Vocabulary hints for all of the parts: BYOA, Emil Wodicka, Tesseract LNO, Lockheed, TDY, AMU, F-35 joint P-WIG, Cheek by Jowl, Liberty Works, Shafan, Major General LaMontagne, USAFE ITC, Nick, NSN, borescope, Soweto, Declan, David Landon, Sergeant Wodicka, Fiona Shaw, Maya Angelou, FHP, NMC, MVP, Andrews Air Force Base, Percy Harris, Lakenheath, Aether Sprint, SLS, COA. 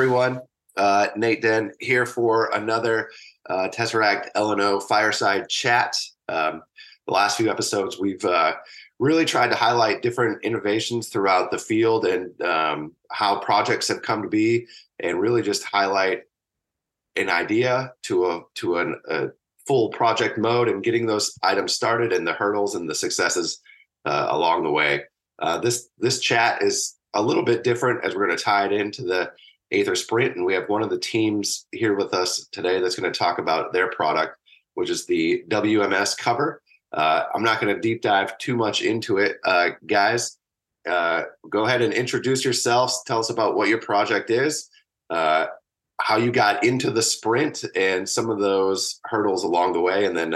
everyone. Nate Den here for another Tesseract LNO fireside chat. The last few episodes, we've really tried to highlight different innovations throughout the field and how projects have come to be, and really just highlight an idea to a full project mode and getting those items started and the hurdles and the successes along the way. This chat is a little bit different as we're going to tie it into the Aether Sprint, and we have one of the teams here with us today that's going to talk about their product, which is the WMS Cover. I'm not going to deep dive too much into it. Guys, go ahead and introduce yourselves. Tell us about what your project is, how you got into the sprint, and some of those hurdles along the way. And then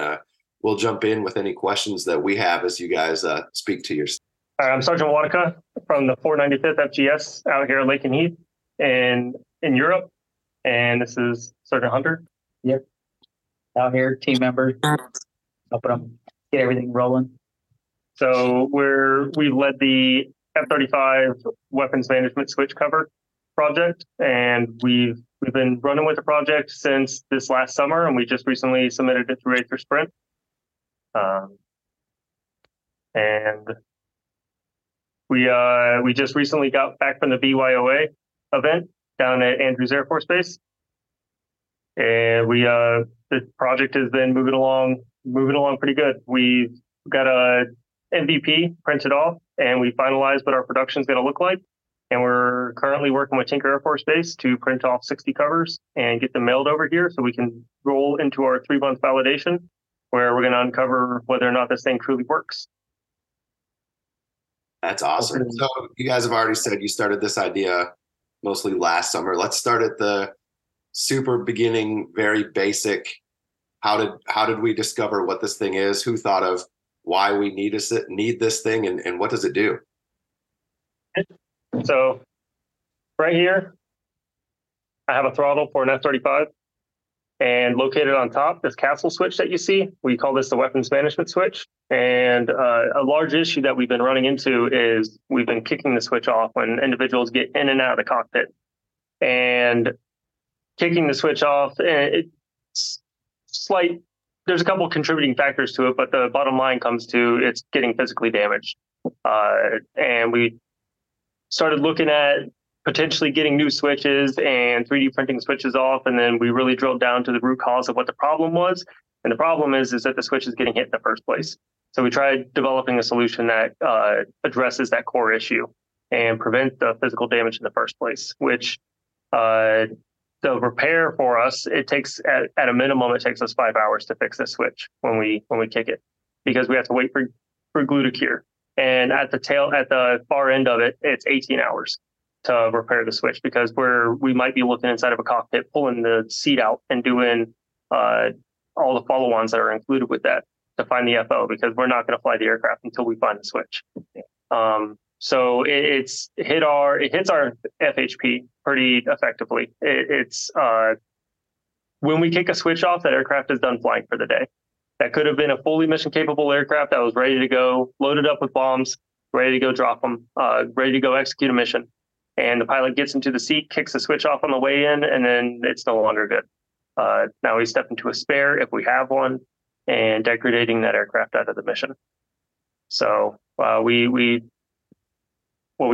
we'll jump in with any questions that we have as you guys speak to yourself. I'm Sergeant Wodicka from the 495th FGS out here at Lakenheath and in Europe. And this is Sergeant Hunter. Yep. Out here, team member, helping them get everything rolling. So we led the F-35 weapons management switch cover project, and we've been running with the project since this last summer, and we just recently submitted it through Aether Sprint. And we just recently got back from the BYOA event down at Andrews Air Force Base, and the project has been moving along pretty good. We've got a MVP printed off, and we finalized what our production is going to look like. And we're currently working with Tinker Air Force Base to print off 60 covers and get them mailed over here so we can roll into our 3-month validation, where we're going to uncover whether or not this thing truly works. That's awesome. So you guys have already said you started this idea mostly last summer. Let's start at the super beginning, very basic. How did we discover what this thing is? Who thought of why we need this thing, and what does it do? So right here, I have a throttle for an F-35, and located on top, this castle switch that you see, we call this the weapons management switch. And a large issue that we've been running into is we've been kicking the switch off when individuals get in and out of the cockpit. And kicking the switch off, it's slight, there's a couple of contributing factors to it, but the bottom line comes to it's getting physically damaged. And we started looking at potentially getting new switches and 3D printing switches off. And then we really drilled down to the root cause of what the problem was. And the problem is that the switch is getting hit in the first place. So we tried developing a solution that addresses that core issue and prevent the physical damage in the first place, which the repair for us, it takes at a minimum, it takes us 5 hours to fix this switch when we kick it, because we have to wait for glue to cure. And at the far end of it, it's 18 hours to repair the switch, because we might be looking inside of a cockpit, pulling the seat out and doing all the follow-ons that are included with that to find the FO, because we're not going to fly the aircraft until we find the switch. So it hits our FHP pretty effectively. It's when we kick a switch off, that aircraft is done flying for the day. That could have been a fully mission-capable aircraft that was ready to go, loaded up with bombs, ready to go drop them, ready to go execute a mission. And the pilot gets into the seat, kicks the switch off on the way in, and then it's no longer good. Now we step into a spare, if we have one, and degrading that aircraft out of the mission. So what we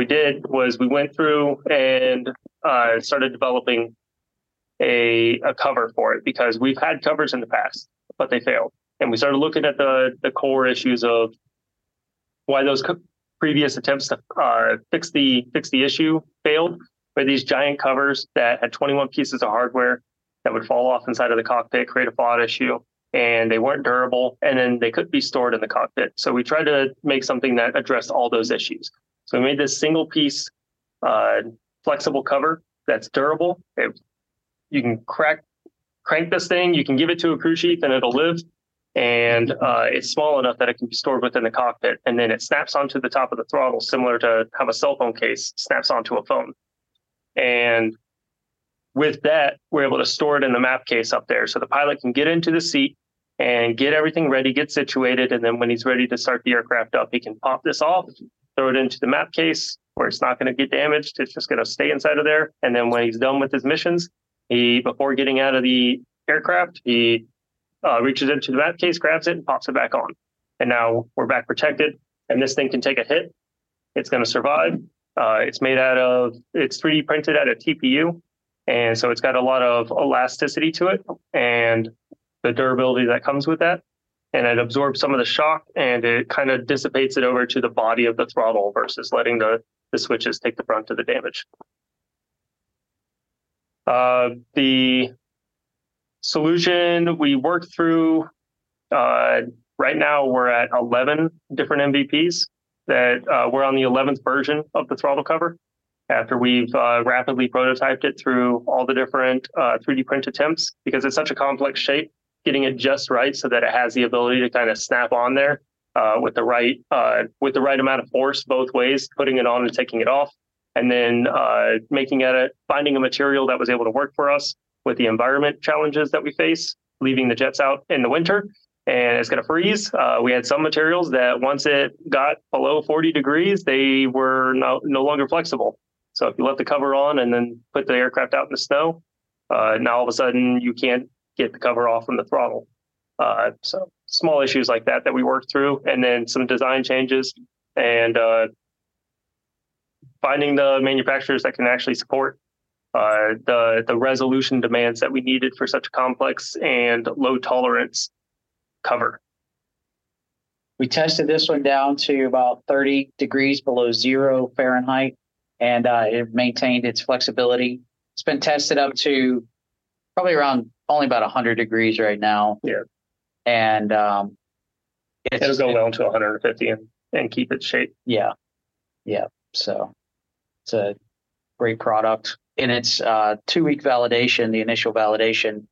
did was we went through and started developing a cover for it, because we've had covers in the past, but they failed. And we started looking at the core issues of why those previous attempts to fix the issue failed, were these giant covers that had 21 pieces of hardware that would fall off inside of the cockpit, create a flawed issue, and they weren't durable, and then they couldn't be stored in the cockpit. So we tried to make something that addressed all those issues. So we made this single piece flexible cover that's durable. You can crank this thing, you can give it to a crew chief and it'll live. And it's small enough that it can be stored within the cockpit. And then it snaps onto the top of the throttle, similar to how a cell phone case snaps onto a phone. And with that, we're able to store it in the map case up there. So the pilot can get into the seat and get everything ready, get situated. And then when he's ready to start the aircraft up, he can pop this off, throw it into the map case where it's not going to get damaged. It's just going to stay inside of there. And then when he's done with his missions, before getting out of the aircraft, he reaches into the map case, grabs it, and pops it back on. And now we're back protected. And this thing can take a hit. It's going to survive. It's 3D printed out of TPU. And so it's got a lot of elasticity to it and the durability that comes with that. And it absorbs some of the shock and it kind of dissipates it over to the body of the throttle versus letting the switches take the brunt of the damage. The solution we worked through, right now we're at 11 different MVPs that we're on the 11th version of the throttle cover after we've rapidly prototyped it through all the different 3D print attempts, because it's such a complex shape, getting it just right so that it has the ability to kind of snap on there with the right amount of force both ways, putting it on and taking it off, and then finding a material that was able to work for us with the environment challenges that we face, leaving the jets out in the winter, and it's going to freeze. We had some materials that once it got below 40 degrees, they were no longer flexible. So if you let the cover on and then put the aircraft out in the snow, now all of a sudden you can't get the cover off from the throttle. So small issues like that we worked through, and then some design changes and finding the manufacturers that can actually support the resolution demands that we needed for such a complex and low tolerance cover. We tested this one down to about 30 degrees below 0 Fahrenheit, and it maintained its flexibility. It's been tested up to probably around only about 100 degrees right now. Yeah. And it'll go well into 150 and keep its shape. Yeah. Yeah. So it's a great product. In its 2-week validation, the initial validation,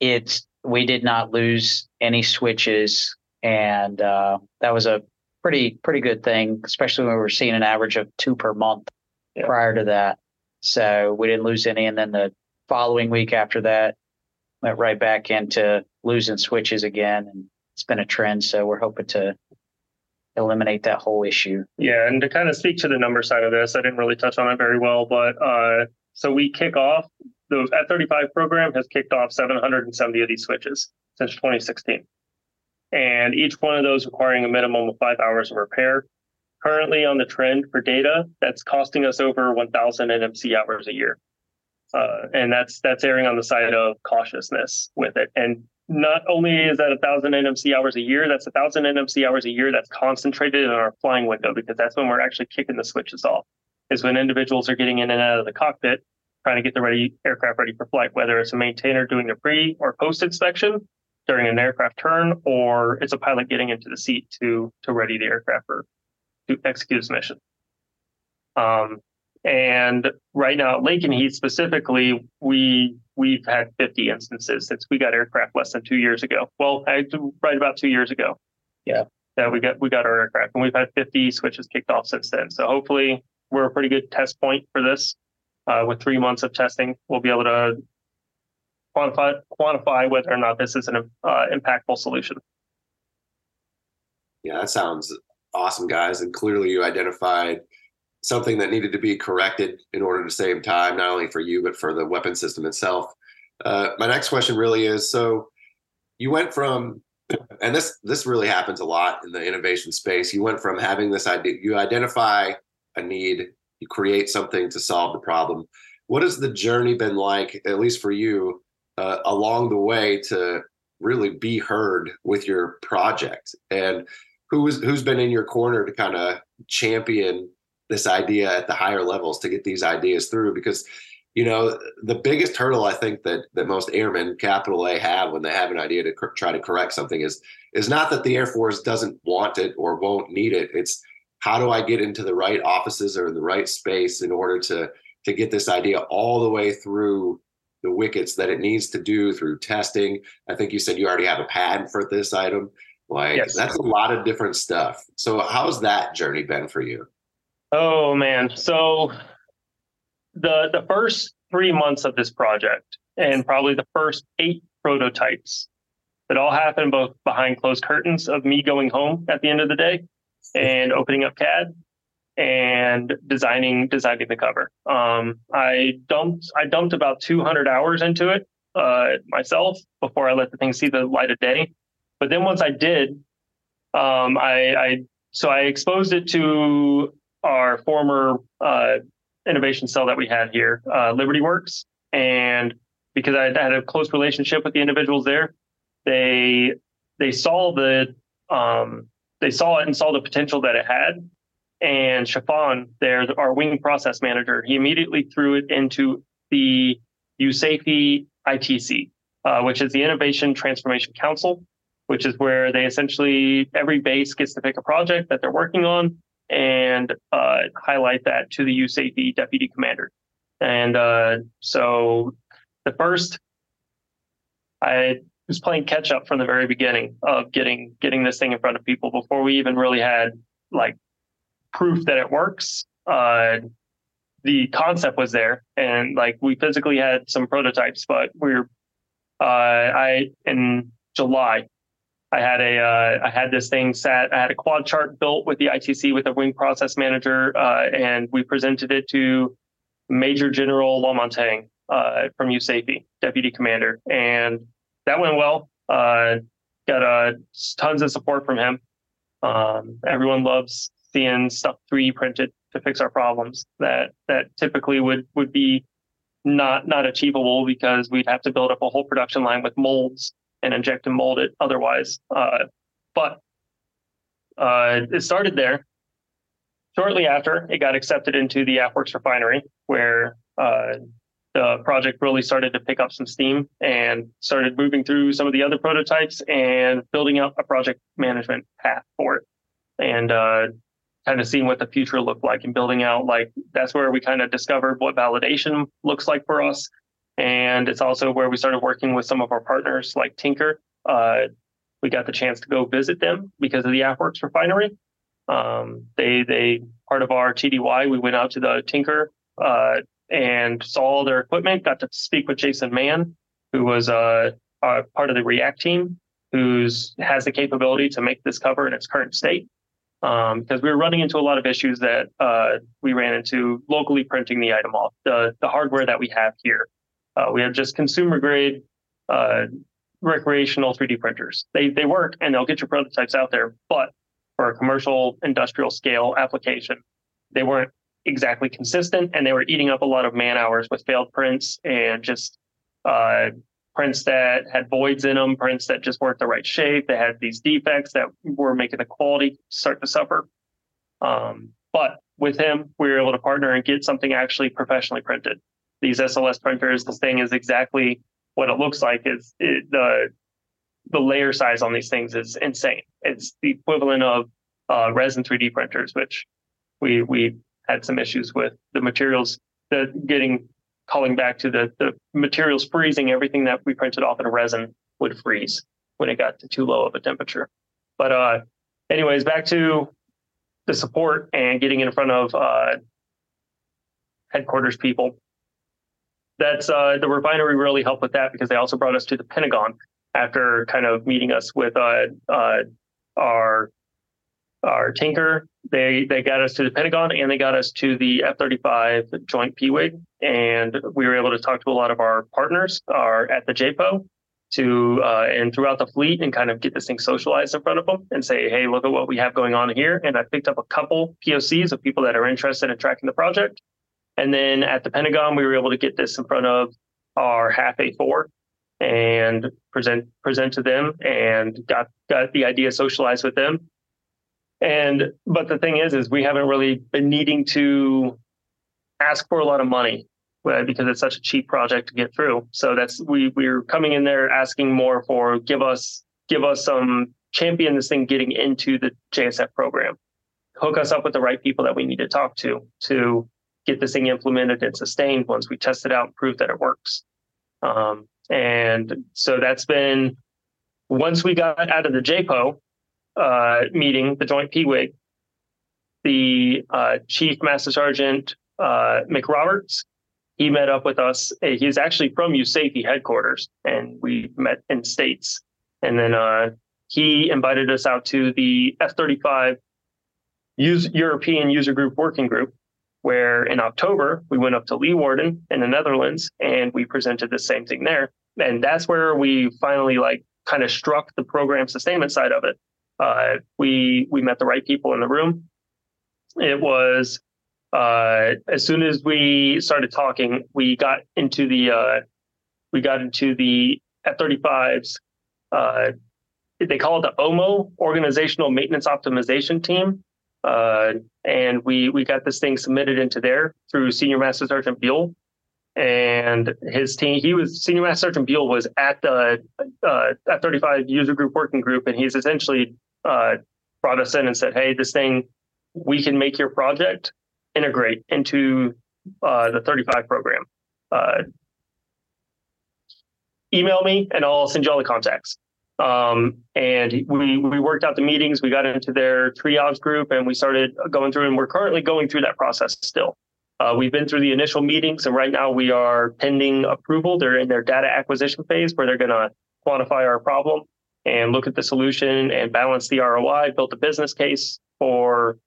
we did not lose any switches. And that was a pretty good thing, especially when we were seeing an average of 2 per month prior to that. So we didn't lose any. And then the following week after that, went right back into losing switches again, and it's been a trend. So we're hoping to eliminate that whole issue. Yeah, and to kind of speak to the number side of this, I didn't really touch on it very well, but so we kick off, the F-35 program has kicked off 770 of these switches since 2016. And each one of those requiring a minimum of 5 hours of repair. Currently on the trend for data, that's costing us over 1,000 NMC hours a year. And that's erring on the side of cautiousness with it. And not only is that 1,000 NMC hours a year, that's 1,000 NMC hours a year that's concentrated in our flying window, because that's when we're actually kicking the switches off, is when individuals are getting in and out of the cockpit, trying to get the aircraft ready for flight, whether it's a maintainer doing a pre or post inspection during an aircraft turn, or it's a pilot getting into the seat to ready the aircraft to execute his mission. And right now at Lakenheath specifically, we've had 50 instances since we got aircraft less than 2 years ago. Well, right about 2 years ago. Yeah. That we got our aircraft, and we've had 50 switches kicked off since then. So hopefully we're a pretty good test point for this. With 3 months of testing, we'll be able to quantify whether or not this is an impactful solution. Yeah, that sounds awesome, guys. And clearly you identified something that needed to be corrected in order to save time, not only for you, but for the weapon system itself. My next question really is, so you went from, and this really happens a lot in the innovation space, you went from having this idea, you identify a need, you create something to solve the problem. What has the journey been like, at least for you, along the way to really be heard with your project? And who's been in your corner to kind of champion this idea at the higher levels to get these ideas through? Because, you know, the biggest hurdle I think that most airmen, capital A, have when they have an idea to try to correct something is not that the Air Force doesn't want it or won't need it. It's how do I get into the right offices or the right space in order to get this idea all the way through the wickets that it needs to do through testing. I think you said you already have a patent for this item. Like, yes. That's a lot of different stuff. So how's that journey been for you? Oh, man. So the first 3 months of this project, and probably the first 8 prototypes, that all happened both behind closed curtains of me going home at the end of the day and opening up CAD and designing the cover. I dumped about 200 hours into it myself before I let the thing see the light of day. But then once I did, I exposed it to our former innovation cell that we had here, Liberty Works, and because I had a close relationship with the individuals there, they saw it and saw the potential that it had. And Shafan, there, our wing process manager, he immediately threw it into the USAFE ITC, which is the Innovation Transformation Council, which is where they essentially, every base gets to pick a project that they're working on and highlight that to the USAFE deputy commander. And so the first, I was playing catch up from the very beginning of getting this thing in front of people before we even really had like proof that it works. The concept was there, and like we physically had some prototypes, but in July I had this thing sat. I had a quad chart built with the ITC with a wing process manager, and we presented it to Major General LaMontagne from USAFE, deputy commander, and that went well. Got tons of support from him. Everyone loves seeing stuff 3D printed to fix our problems that typically would be not achievable, because we'd have to build up a whole production line with molds and inject and mold it otherwise. But it started there. Shortly after, it got accepted into the AppWorks refinery, where the project really started to pick up some steam and started moving through some of the other prototypes and building out a project management path for it. And kind of seeing what the future looked like and building out, like, that's where we kind of discovered what validation looks like for us. And it's also where we started working with some of our partners like Tinker. We got the chance to go visit them because of the AppWorks refinery. They part of our TDY, we went out to the Tinker and saw all their equipment, got to speak with Jason Mann, who was part of the React team, who has the capability to make this cover in its current state. Because we were running into a lot of issues that we ran into locally printing the item off, the hardware that we have here. We have just consumer-grade recreational 3D printers. They work, and they'll get your prototypes out there, but for a commercial industrial scale application, they weren't exactly consistent, and they were eating up a lot of man-hours with failed prints and just prints that had voids in them, prints that just weren't the right shape. They had these defects that were making the quality start to suffer. But with him, we were able to partner and get something actually professionally printed. These SLS printers, this thing is exactly what it looks like. The layer size on these things is insane. It's the equivalent of resin 3D printers, which we had some issues with the materials, calling back to the materials freezing. Everything that we printed off in resin would freeze when it got to too low of a temperature. But anyways, back to the support and getting in front of headquarters people. That's the refinery really helped with that, because they also brought us to the Pentagon after kind of meeting us with our Tinker. They got us to the Pentagon, and they got us to the F-35 joint P-WIG, and we were able to talk to a lot of our partners at the JPO and throughout the fleet, and kind of get this thing socialized in front of them and say, hey, look at what we have going on here. And I picked up a couple POCs of people that are interested in tracking the project. And then at the Pentagon, we were able to get this in front of our half A4 and present to them, and got the idea socialized with them. But the thing is we haven't really been needing to ask for a lot of money, because it's such a cheap project to get through. So we're coming in there asking more for give us some, champion this thing getting into the JSF program, hook us up with the right people that we need to talk to get this thing implemented and sustained once we test it out and prove that it works. And so that's been, once we got out of the JPO, meeting, the joint P-WIG, the Chief Master Sergeant McRoberts, he met up with us. He's actually from USAFE headquarters, and we met in States. And then he invited us out to the F-35 European User Group Working Group, where in October, we went up to Leewarden in the Netherlands and we presented the same thing there. And that's where we finally kind of struck the program sustainment side of it. We met the right people in the room. It was, as soon as we started talking, we got into the F-35s. They call it the OMO, Organizational Maintenance Optimization Team. And we got this thing submitted into there through Senior Master Sergeant Buell and his team. Senior Master Sergeant Buell was at the F-35 User Group Working Group, and he's essentially brought us in and said, "Hey, this thing, we can make your project integrate into the 35 program. Email me, and I'll send you all the contacts." And we worked out the meetings. We got into their triage group and we started going through, and we're currently going through that process still. We've been through the initial meetings, and right now we are pending approval. They're in their data acquisition phase where they're going to quantify our problem and look at the solution and balance the ROI, build a business case for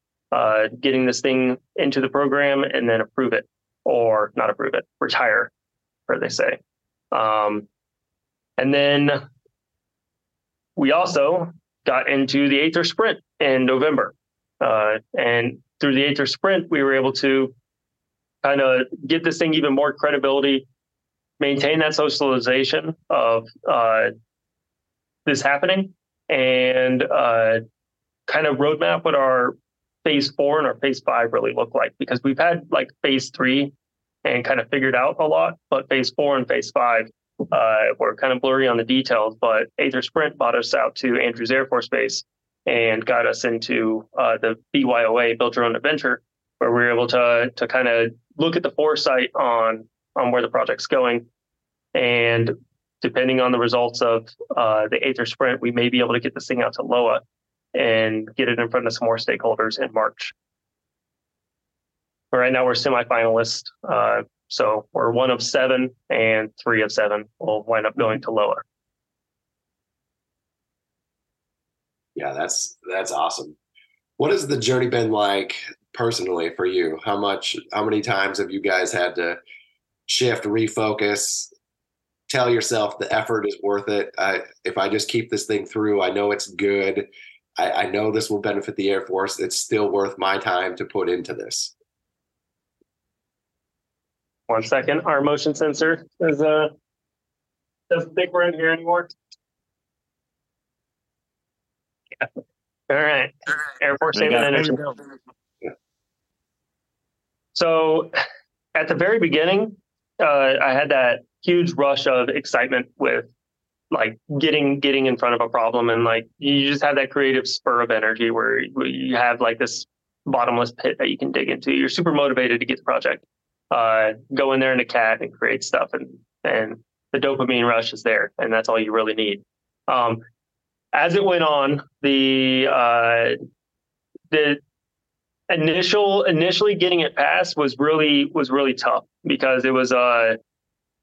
getting this thing into the program, and then approve it or not approve it, retire, or they say. And then we also got into the Aether Sprint in November. And through the Aether Sprint, we were able to kind of get this thing even more credibility, maintain that socialization of this happening, and kind of roadmap what our phase 4 and our phase 5 really look like. Because we've had phase 3 and kind of figured out a lot, but phase 4 and phase 5 were kind of blurry on the details. But Aether Sprint brought us out to Andrews Air Force Base and got us into the BYOA, Build Your Own Adventure, where we were able to kind of look at the foresight on where the project's going. And depending on the results of the Aether Sprint, we may be able to get this thing out to LOA and get it in front of some more stakeholders in March. But right now we're semi-finalists. So we're 1 of 7, and 3 of 7 will wind up going to LOA. Yeah, that's awesome. What has the journey been like personally for you? How many times have you guys had to shift, refocus, tell yourself the effort is worth it? If I just keep this thing through, I know it's good. I know this will benefit the Air Force. It's still worth my time to put into this. One second, our motion sensor is doesn't think we're in here anymore. Yeah. All right. Air Force Saving Energy. Yeah. So at the very beginning, I had that huge rush of excitement with getting in front of a problem, and you just have that creative spur of energy where you have this bottomless pit that you can dig into. You're super motivated to get the project. Go in there in a cat and create stuff, and the dopamine rush is there, and that's all you really need. As it went on, the initially getting it passed was really tough, because it was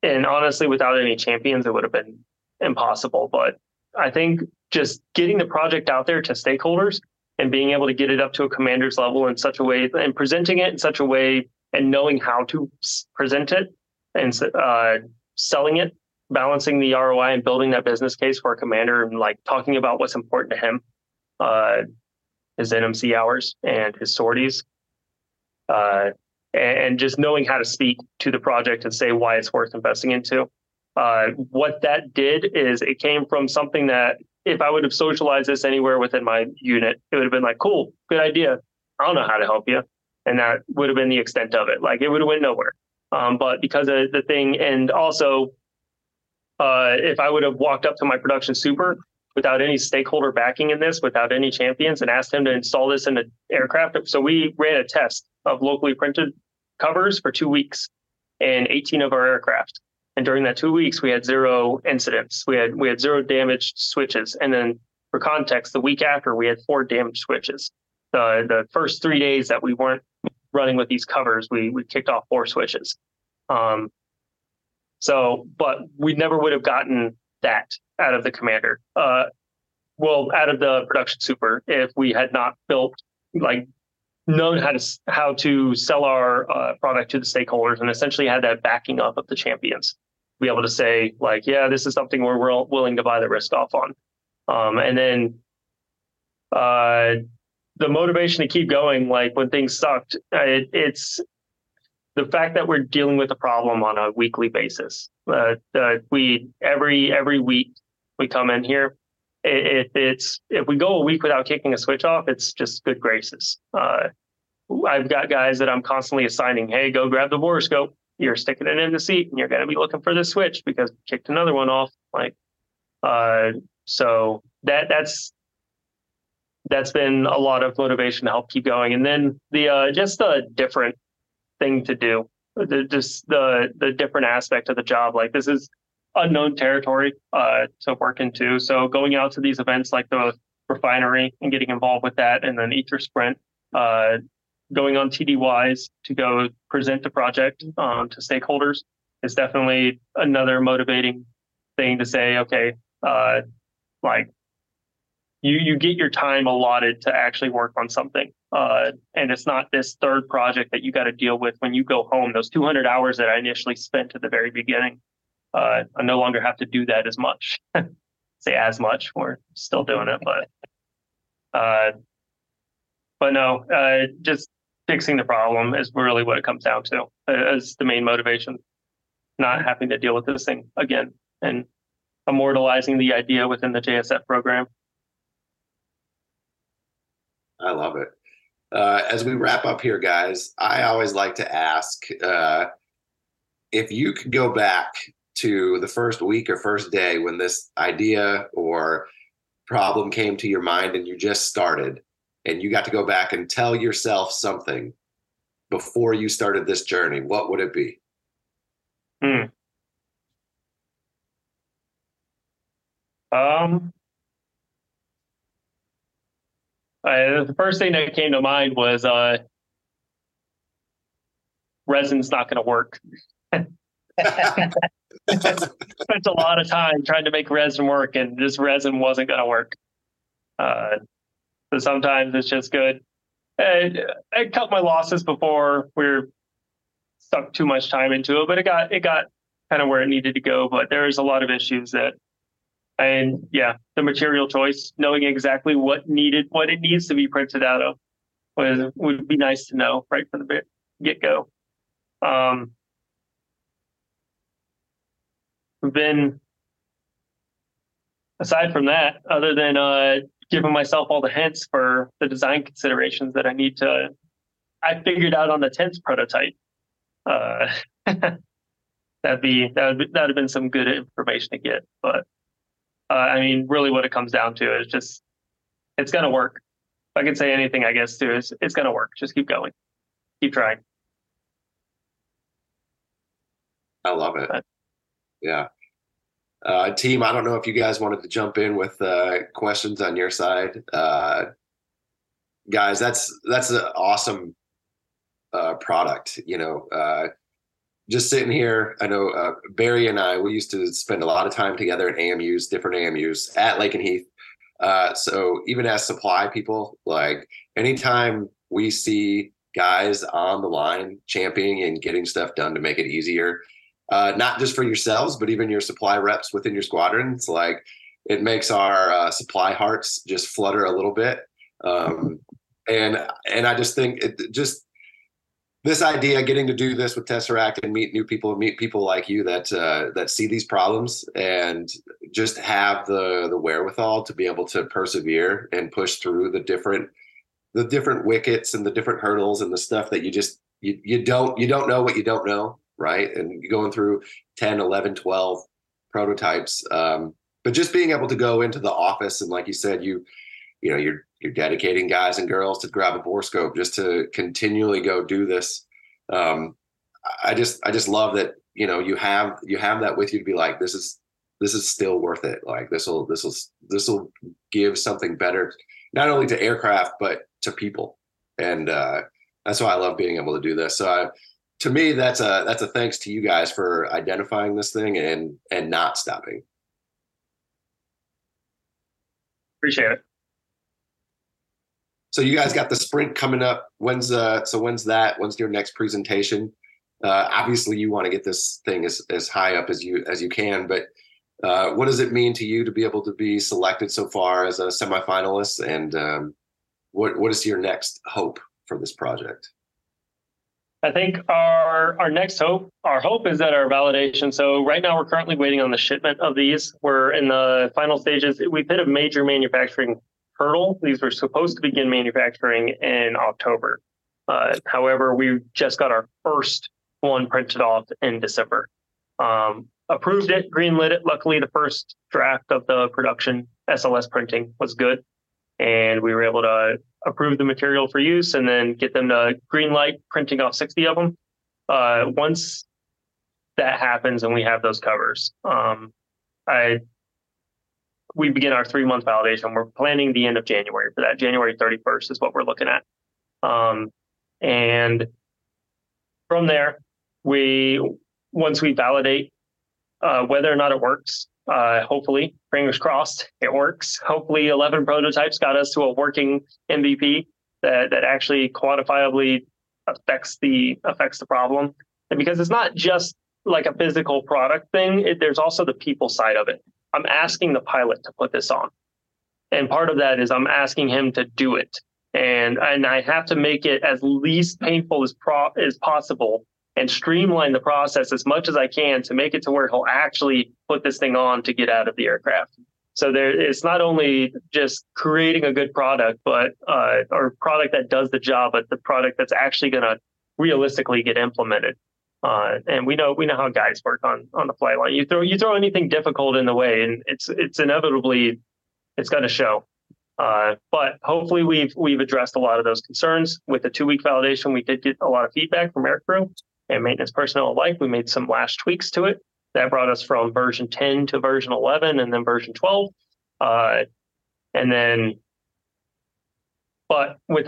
and honestly, without any champions, it would have been impossible. But I think just getting the project out there to stakeholders and being able to get it up to a commander's level in such a way, and presenting it in such a way, and knowing how to present it and selling it, balancing the ROI and building that business case for a commander, and talking about what's important to him, his NMC hours and his sorties, and just knowing how to speak to the project and say why it's worth investing into. What that did is it came from something that if I would have socialized this anywhere within my unit, it would have been cool, good idea. I don't know how to help you. And that would have been the extent of it. It would have went nowhere. But because of the thing, and also if I would have walked up to my production super without any stakeholder backing in this, without any champions, and asked him to install this in an aircraft. So we ran a test of locally printed covers for 2 weeks in 18 of our aircraft. And during that 2 weeks, we had 0 incidents. We had 0 damaged switches. And then for context, the week after, we had 4 damaged switches. The first 3 days that we weren't running with these covers, we kicked off 4 switches. But we never would have gotten that out of the commander, out of the production super, if we had not built known how to sell our product to the stakeholders, and essentially had that backing up of the champions. Be able to say, like, yeah, this is something we're willing to buy the risk off on. And then the motivation to keep going, like when things sucked, it's the fact that we're dealing with a problem on a weekly basis. Every week we come in here, if we go a week without kicking a switch off, it's just good graces. I've got guys that I'm constantly assigning, hey, go grab the borescope. You're sticking it in the seat and you're going to be looking for the switch because we kicked another one off. Like, so that's been a lot of motivation to help keep going. And then just the different thing to do, the different aspect of the job. Like, this is unknown territory to work into. So going out to these events like the refinery and getting involved with that, and then Aether Sprint, going on TDYs to go present the project to stakeholders is definitely another motivating thing to say, okay, like you get your time allotted to actually work on something. And it's not this third project that you got to deal with when you go home. Those 200 hours that I initially spent at the very beginning, I no longer have to do that as much. Say as much, we're still doing it, but no, just fixing the problem is really what it comes down to as the main motivation. Not having to deal with this thing again and immortalizing the idea within the JSF program. I love it. As we wrap up here, guys, I always like to ask if you could go back to the first week or first day when this idea or problem came to your mind and you just started, and you got to go back and tell yourself something before you started this journey, what would it be? The first thing that came to mind was resin's not going to work. Spent a lot of time trying to make resin work, and this resin wasn't going to work. So sometimes it's just good. I cut my losses before we stuck too much time into it, but it got kind of where it needed to go. But there is a lot of issues that, and yeah, the material choice, knowing exactly what it needs to be printed out of, would be nice to know right from the get go. We've been, aside from that, other than giving myself all the hints for the design considerations that I need to, I figured out on the 10th prototype. That'd have been some good information to get. But I mean, really what it comes down to is just, it's going to work. If I can say anything, I guess, too, is it's going to work. Just keep going. Keep trying. I love it. Yeah. Team, I don't know if you guys wanted to jump in with questions on your side. Guys, that's an awesome product. You know, just sitting here, I know Barry and I, we used to spend a lot of time together at AMUs, different AMUs at Lakenheath. So even as supply people, like anytime we see guys on the line championing and getting stuff done to make it easier, not just for yourselves, but even your supply reps within your squadrons. Like, it makes our supply hearts just flutter a little bit. And I just think this idea, getting to do this with Tesseract and meet new people, meet people like you that see these problems and just have the wherewithal to be able to persevere and push through the different wickets and the different hurdles and the stuff that you don't know what you don't know. Right. And going through 10, 11, 12 prototypes. But just being able to go into the office and, like you said, you know, you're dedicating guys and girls to grab a borescope just to continually go do this. I just love that, you know, you have that with you to be like, this is still worth it. Like, this'll give something better, not only to aircraft, but to people. And that's why I love being able to do this. So to me, that's a thanks to you guys for identifying this thing and not stopping. Appreciate it. So you guys got the sprint coming up. When's your next presentation? Obviously you want to get this thing as high up as you can, but what does it mean to you to be able to be selected so far as a semifinalist, and what is your next hope for this project? I think our next hope, is that our validation. So right now we're currently waiting on the shipment of these. We're in the final stages. We've hit a major manufacturing hurdle. These were supposed to begin manufacturing in October. However, we just got our first one printed off in December. Approved it, greenlit it. Luckily, the first draft of the production SLS printing was good, and we were able to approve the material for use and then get them to green light printing off 60 of them. Once that happens and we have those covers, we begin our 3-month validation. We're planning the end of January for that. January 31st is what we're looking at. And from there, once we validate whether or not it works, hopefully, fingers crossed, it works. Hopefully, 11 prototypes got us to a working MVP that actually quantifiably affects the problem. And because it's not just like a physical product thing, there's also the people side of it. I'm asking the pilot to put this on, and part of that is I'm asking him to do it, and I have to make it as least painful as possible, and streamline the process as much as I can to make it to where he'll actually put this thing on to get out of the aircraft. So it's not only just creating a good product, but or product that does the job, but the product that's actually going to realistically get implemented. And we know how guys work on the flight line. You throw anything difficult in the way, and it's going to show. But hopefully we've addressed a lot of those concerns with the 2-week validation. We did get a lot of feedback from aircrew and maintenance personnel alike. We made some last tweaks to it that brought us from version 10 to version 11, and then version 12. But once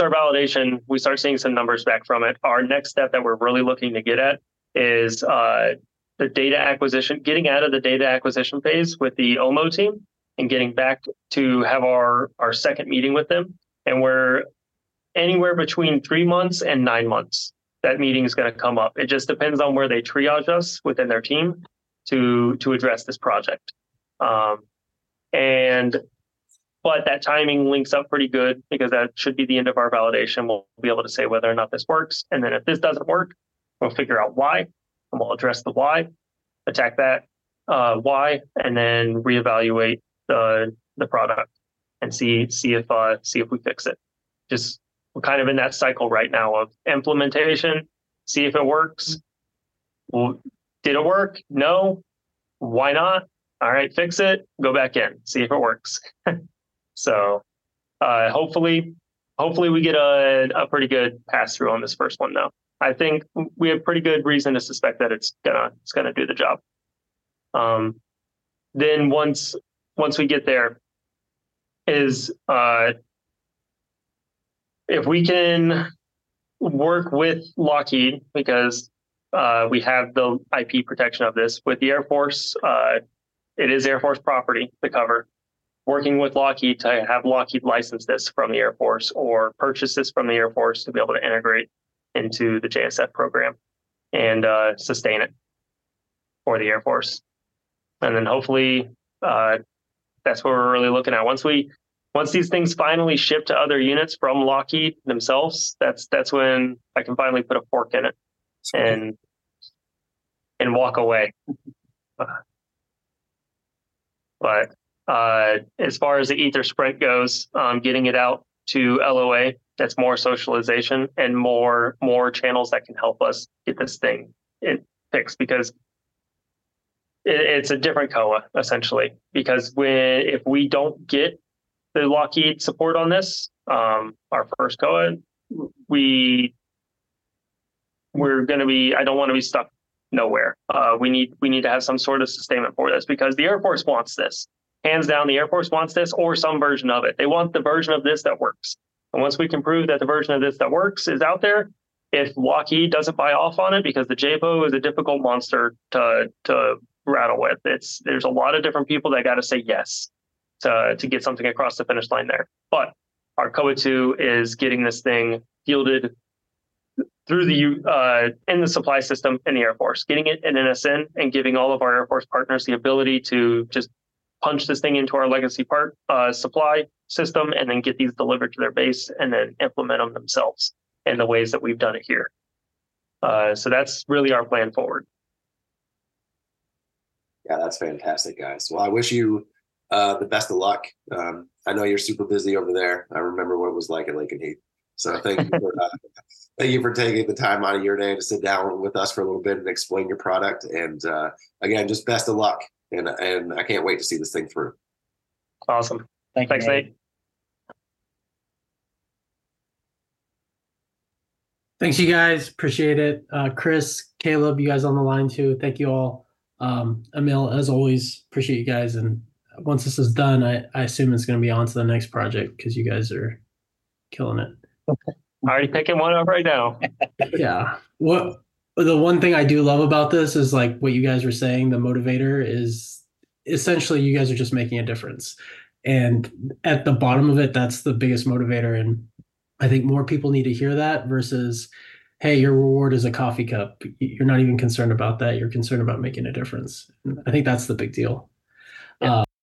our validation, we start seeing some numbers back from it. Our next step that we're really looking to get at is the data acquisition, getting out of the data acquisition phase with the OMO team and getting back to have our second meeting with them. And we're anywhere between 3 months and 9 months. That meeting is going to come up. It just depends on where they triage us within their team to address this project. But that timing links up pretty good, because that should be the end of our validation. We'll be able to say whether or not this works. And then if this doesn't work, we'll figure out why, and we'll address the why, attack that why, and then reevaluate the product and see if we fix it. We're kind of in that cycle right now of implementation. See if it works. Well, did it work? No. Why not? All right, fix it. Go back in. See if it works. So, hopefully we get a pretty good pass through on this first one. Though I think we have pretty good reason to suspect that it's gonna do the job. Then once we get there, is if we can work with Lockheed, because we have the IP protection of this with the Air Force, it is Air Force property, the cover, working with Lockheed to have Lockheed license this from the Air Force or purchase this from the Air Force to be able to integrate into the JSF program and sustain it for the Air Force. And then hopefully that's what we're really looking at. Once these things finally ship to other units from Lockheed themselves, that's when I can finally put a fork in it and walk away. But as far as the Aether Sprint goes, getting it out to LOA, that's more socialization and more channels that can help us get this thing fixed, because it's a different COA essentially. Because if we don't get the Lockheed support on this, our first COA, we're going to be, I don't want to be stuck nowhere. We need to have some sort of sustainment for this, because the Air Force wants this. Hands down, the Air Force wants this, or some version of it. They want the version of this that works. And once we can prove that the version of this that works is out there, if Lockheed doesn't buy off on it, because the JPO is a difficult monster to rattle with. There's a lot of different people that got to say yes to get something across the finish line there. But our Komatsu is getting this thing fielded through the in the supply system in the Air Force, getting it in NSN and giving all of our Air Force partners the ability to just punch this thing into our legacy part supply system and then get these delivered to their base and then implement them themselves in the ways that we've done it here. So that's really our plan forward. Yeah, that's fantastic, guys. Well, I wish you the best of luck. I know you're super busy over there. I remember what it was like at Lakenheath. So thank you for thank you for taking the time out of your day to sit down with us for a little bit and explain your product. And again, just best of luck. And I can't wait to see this thing through. Awesome. Thanks, Nate. Thanks, you guys. Appreciate it. Chris, Caleb, you guys on the line too. Thank you all. Emil, as always, appreciate you guys. And once this is done, I assume it's going to be on to the next project because you guys are killing it. Okay. Already picking one up right now. Yeah. What the one thing I do love about this is like what you guys were saying, the motivator is essentially you guys are just making a difference. And at the bottom of it, that's the biggest motivator. And I think more people need to hear that versus, hey, your reward is a coffee cup. You're not even concerned about that. You're concerned about making a difference. I think that's the big deal. Yeah.